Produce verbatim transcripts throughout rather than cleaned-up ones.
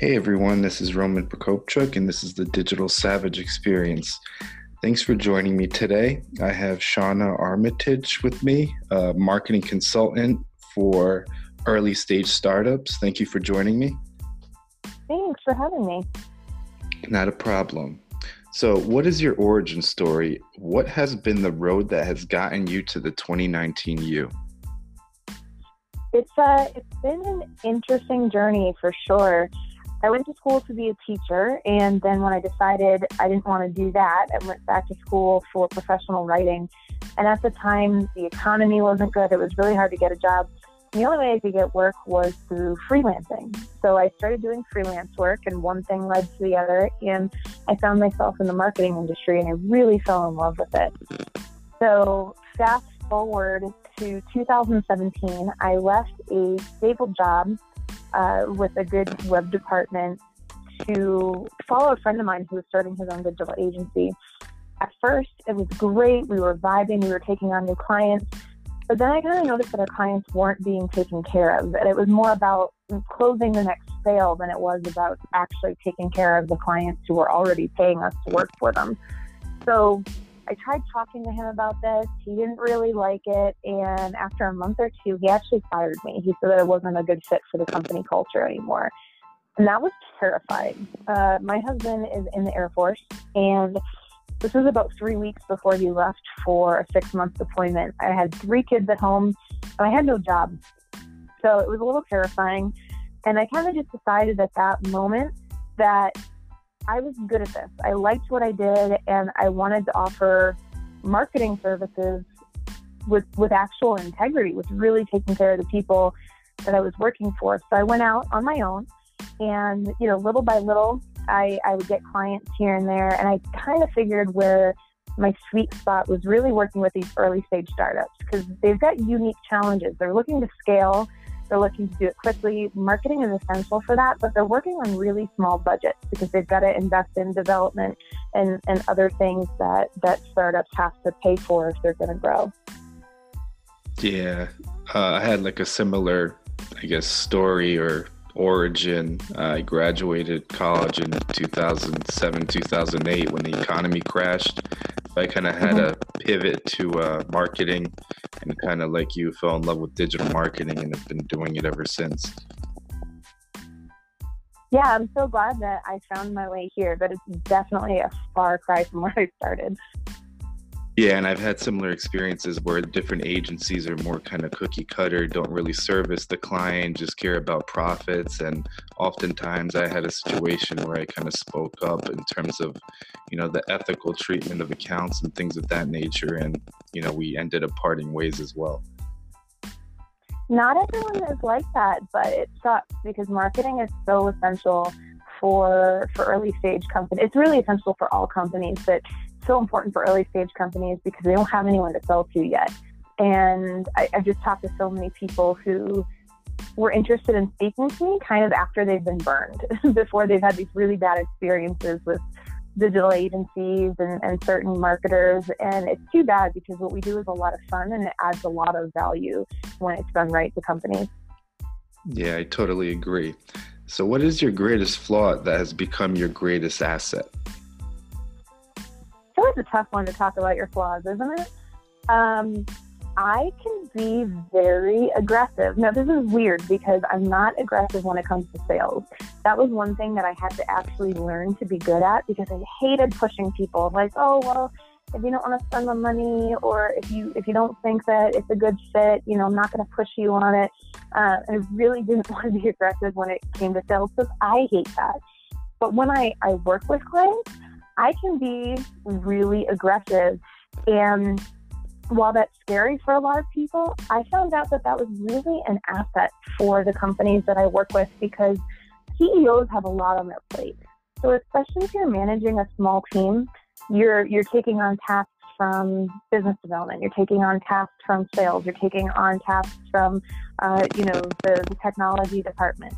Hey everyone, this is Roman Prokopchuk and this is the Digital Savage Experience. Thanks for joining me today. I have Shauna Armitage with me, a marketing consultant for early stage startups. Thank you for joining me. Thanks for having me. Not a problem. So what is your origin story? What has been the road that has gotten you to the twenty nineteen you? It's uh, it's been an interesting journey for sure. I went to school to be a teacher, and then when I decided I didn't want to do that, I went back to school for professional writing. And at the time, the economy wasn't good. It was really hard to get a job. And the only way I could get work was through freelancing. So I started doing freelance work, and one thing led to the other, and I found myself in the marketing industry, and I really fell in love with it. So fast forward to two thousand seventeen, I left a stable job Uh, with a good web department to follow a friend of mine who was starting his own digital agency. At first, it was great. We were vibing. We were taking on new clients. But then I kind of noticed that our clients weren't being taken care of. And it was more about closing the next sale than it was about actually taking care of the clients who were already paying us to work for them. So I tried talking to him about this. He didn't really like it. And after a month or two, he actually fired me. He said that it wasn't a good fit for the company culture anymore. And that was terrifying. Uh, my husband is in the Air Force. And this was about three weeks before he left for a six-month deployment. I had three kids at home, and I had no job. So it was a little terrifying. And I kind of just decided at that moment that I was good at this. I liked what I did, and I wanted to offer marketing services with with actual integrity, with really taking care of the people that I was working for. So I went out on my own, and you know, little by little, I, I would get clients here and there, and I kind of figured where my sweet spot was really working with these early stage startups, because they've got unique challenges. They're looking to scale. They're looking to do it quickly. Marketing is essential for that, but they're working on really small budgets because they've got to invest in development and, and other things that, that startups have to pay for if they're going to grow. Yeah. Uh, I had like a similar, I guess, story or origin. I graduated college in two thousand seven, two thousand eight when the economy crashed. I kind of had mm-hmm. a pivot to uh, marketing, and kind of like you, fell in love with digital marketing and have been doing it ever since. Yeah, I'm so glad that I found my way here, but it's definitely a far cry from where I started. Yeah, and I've had similar experiences where different agencies are more kind of cookie cutter, don't really service the client, just care about profits. And oftentimes I had a situation where I kind of spoke up in terms of, you know, the ethical treatment of accounts and things of that nature. And, you know, we ended up parting ways as well. Not everyone is like that, but it sucks because marketing is so essential for, for early stage companies. It's really essential for all companies, but so important for early stage companies because they don't have anyone to sell to yet. And I, I've just talked to so many people who were interested in speaking to me kind of after they've been burned, before they've had these really bad experiences with digital agencies and, and certain marketers. And it's too bad because what we do is a lot of fun and it adds a lot of value when it's done right to companies. Yeah, I totally agree. So what is your greatest flaw that has become your greatest asset? It's always a tough one to talk about your flaws, isn't it? Um, I can be very aggressive. Now, this is weird because I'm not aggressive when it comes to sales. That was one thing that I had to actually learn to be good at because I hated pushing people. Like, oh, well, if you don't want to spend the money or if you if you don't think that it's a good fit, you know, I'm not going to push you on it. Uh, I really didn't want to be aggressive when it came to sales because I hate that. But when I, I work with clients, I can be really aggressive, and while that's scary for a lot of people, I found out that that was really an asset for the companies that I work with, because C E Os have a lot on their plate. So especially if you're managing a small team, you're you're taking on tasks from business development, you're taking on tasks from sales, you're taking on tasks from uh, you know the, the technology department.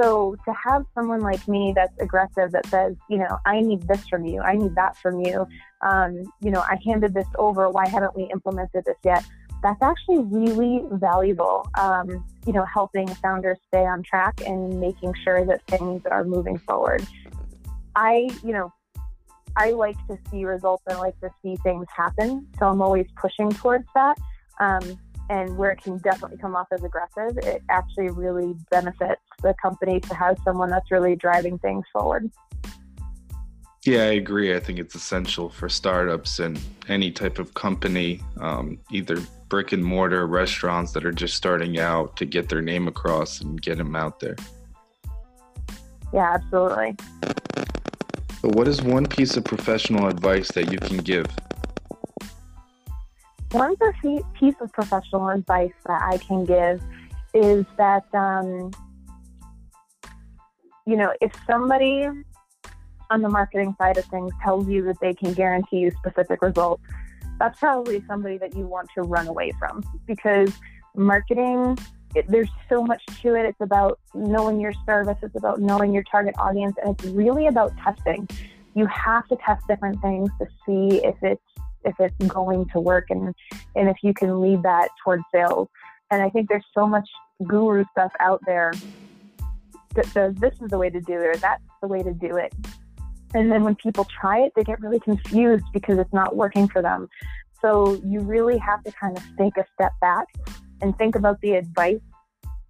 So to have someone like me that's aggressive, that says, you know, I need this from you, I need that from you, um, you know, I handed this over, why haven't we implemented this yet? That's actually really valuable, um, you know, helping founders stay on track and making sure that things are moving forward. I, you know, I like to see results. I like to see things happen. So I'm always pushing towards that. Um, and where it can definitely come off as aggressive, it actually really benefits the company to have someone that's really driving things forward. Yeah, I agree. I think it's essential for startups and any type of company, um, either brick and mortar restaurants that are just starting out, to get their name across and get them out there. Yeah, absolutely. So what is one piece of professional advice that you can give? One piece of professional advice that I can give is that, um, you know, if somebody on the marketing side of things tells you that they can guarantee you specific results, that's probably somebody that you want to run away from, because marketing, it, there's so much to it. It's about knowing your service. It's about knowing your target audience. And it's really about testing. You have to test different things to see if it's, if it's going to work, and and if you can lead that towards sales. And I think there's so much guru stuff out there that says this is the way to do it, or that's the way to do it. And then when people try it, they get really confused because it's not working for them. So you really have to kind of take a step back and think about the advice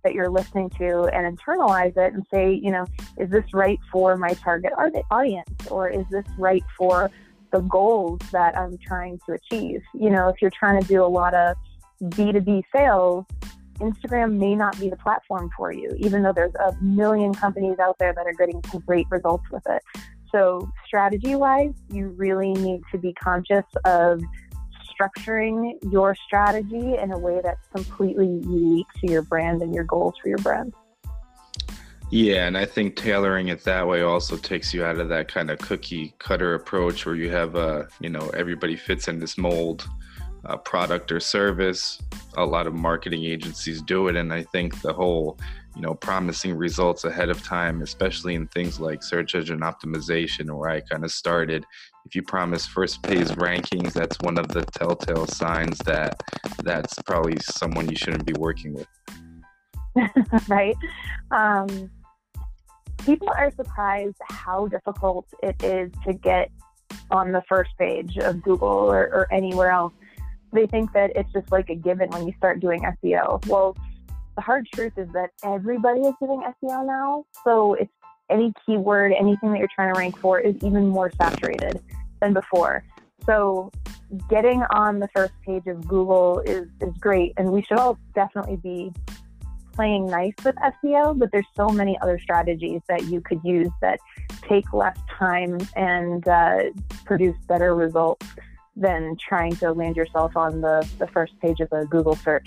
that you're listening to and internalize it and say, you know, is this right for my target audience? Or is this right for the goals that I'm trying to achieve? You know, if you're trying to do a lot of B two B sales, Instagram may not be the platform for you, even though there's a million companies out there that are getting some great results with it. So strategy-wise, you really need to be conscious of structuring your strategy in a way that's completely unique to your brand and your goals for your brand. Yeah, and I think tailoring it that way also takes you out of that kind of cookie cutter approach where you have, a, you know, everybody fits in this mold, uh, product or service. A lot of marketing agencies do it. And I think the whole, you know, promising results ahead of time, especially in things like search engine optimization, where I kind of started, if you promise first page rankings, that's one of the telltale signs that that's probably someone you shouldn't be working with. Right? Um, people are surprised how difficult it is to get on the first page of Google or, or anywhere else. They think that it's just like a given when you start doing S E O. Well, the hard truth is that everybody is doing S E O now, so it's any keyword, anything that you're trying to rank for is even more saturated than before. So getting on the first page of Google is, is great, and we should all definitely be playing nice with S E O, but there's so many other strategies that you could use that take less time and uh, produce better results than trying to land yourself on the, the first page of a Google search.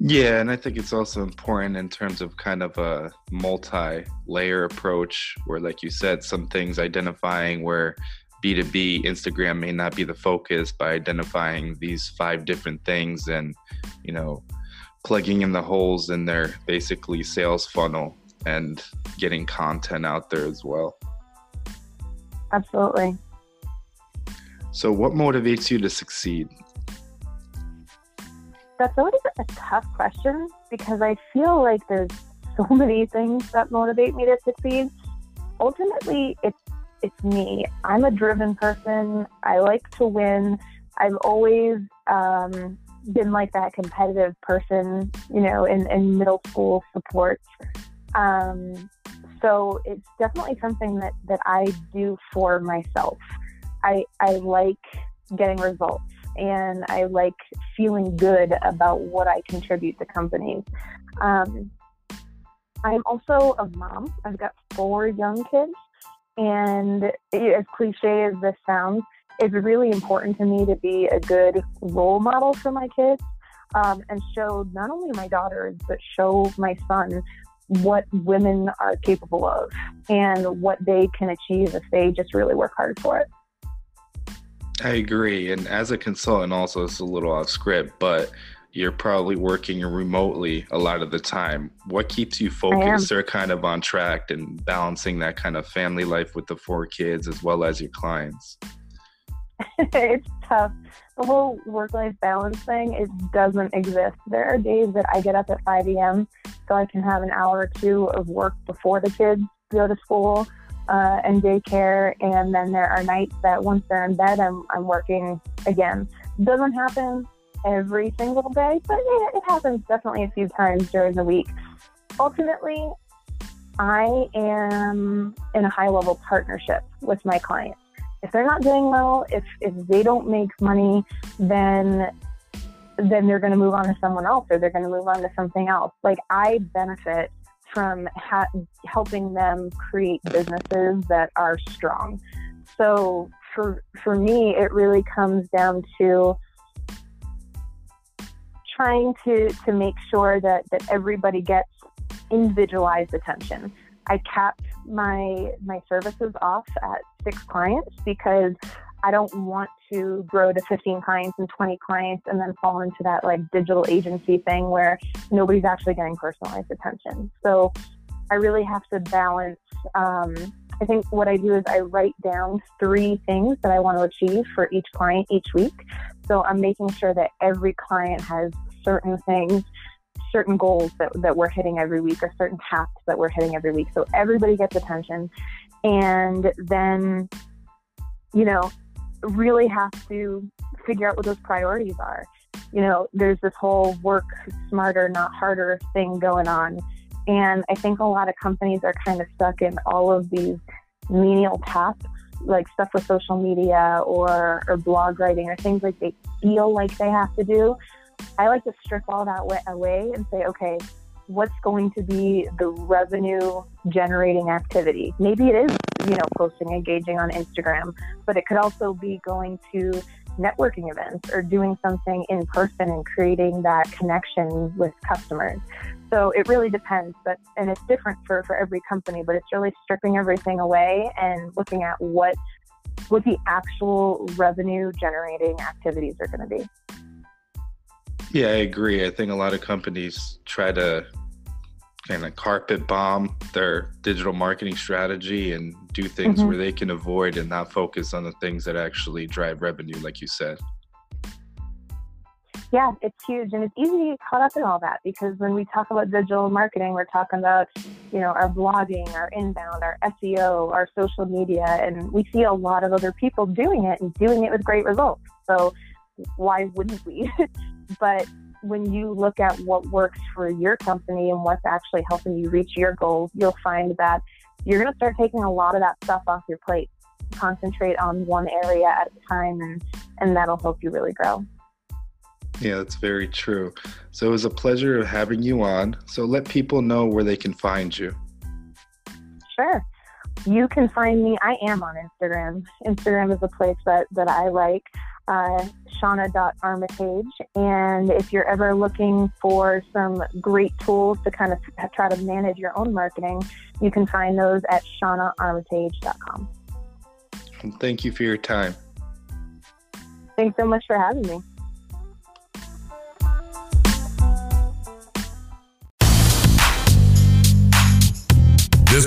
Yeah, and I think it's also important in terms of kind of a multi-layer approach where, like you said, some things identifying where B two B Instagram may not be the focus by identifying these five different things and, you know, plugging in the holes in their basically sales funnel and getting content out there as well. Absolutely. So what motivates you to succeed? That's always a tough question because I feel like there's so many things that motivate me to succeed. Ultimately, it's, it's me. I'm a driven person. I like to win. I've always, um, been like that competitive person, you know, in, in middle school sports. Um, so it's definitely something that, that I do for myself. I, I like getting results and I like feeling good about what I contribute to companies. Um, I'm also a mom. I've got four young kids, and as cliche as this sounds, it's really important to me to be a good role model for my kids, um, and show not only my daughters, but show my son what women are capable of and what they can achieve if they just really work hard for it. I agree. And as a consultant also, it's a little off script, but you're probably working remotely a lot of the time. What keeps you focused or kind of on track and balancing that kind of family life with the four kids as well as your clients? It's tough. The whole work-life balance thing, it doesn't exist. There are days that I get up at five a.m. so I can have an hour or two of work before the kids go to school uh, and daycare. And then there are nights that once they're in bed, I'm, I'm working again. Doesn't happen every single day, but it, it happens definitely a few times during the week. Ultimately, I am in a high-level partnership with my clients. If they're not doing well, if, if they don't make money, then then they're going to move on to someone else, or they're going to move on to something else. Like, I benefit from ha- helping them create businesses that are strong. So for for me, it really comes down to trying to, to make sure that, that everybody gets individualized attention. I capped my my services off at six clients because I don't want to grow to fifteen clients and twenty clients and then fall into that like digital agency thing where nobody's actually getting personalized attention. So I really have to balance. Um, I think what I do is I write down three things that I want to achieve for each client each week. So I'm making sure that every client has certain things, certain goals that, that we're hitting every week, or certain tasks that we're hitting every week. So everybody gets attention. And then, you know, really have to figure out what those priorities are. You know, there's this whole work smarter, not harder thing going on. And I think a lot of companies are kind of stuck in all of these menial tasks, like stuff with social media or, or blog writing or things like they feel like they have to do. I like to strip all that away and say, okay, what's going to be the revenue generating activity? Maybe it is, you know, posting, engaging on Instagram, but it could also be going to networking events or doing something in person and creating that connection with customers. So it really depends, but and it's different for, for every company, but it's really stripping everything away and looking at what what the actual revenue generating activities are going to be. Yeah, I agree. I think a lot of companies try to kind of carpet bomb their digital marketing strategy and do things mm-hmm. where they can avoid and not focus on the things that actually drive revenue, like you said. Yeah, it's huge. And it's easy to get caught up in all that, because when we talk about digital marketing, we're talking about, you know, our blogging, our inbound, our S E O, our social media, and we see a lot of other people doing it and doing it with great results. So why wouldn't we? But when you look at what works for your company and what's actually helping you reach your goals, you'll find that you're going to start taking a lot of that stuff off your plate. Concentrate on one area at a time, and, and that'll help you really grow. Yeah, that's very true. So it was a pleasure having you on. So let people know where they can find you. Sure. You can find me. I am on Instagram. Instagram is a place that, that I like. Uh, Shauna dot Armitage. And if you're ever looking for some great tools to kind of try to manage your own marketing, you can find those at shauna armitage dot com. And thank you for your time. Thanks so much for having me. This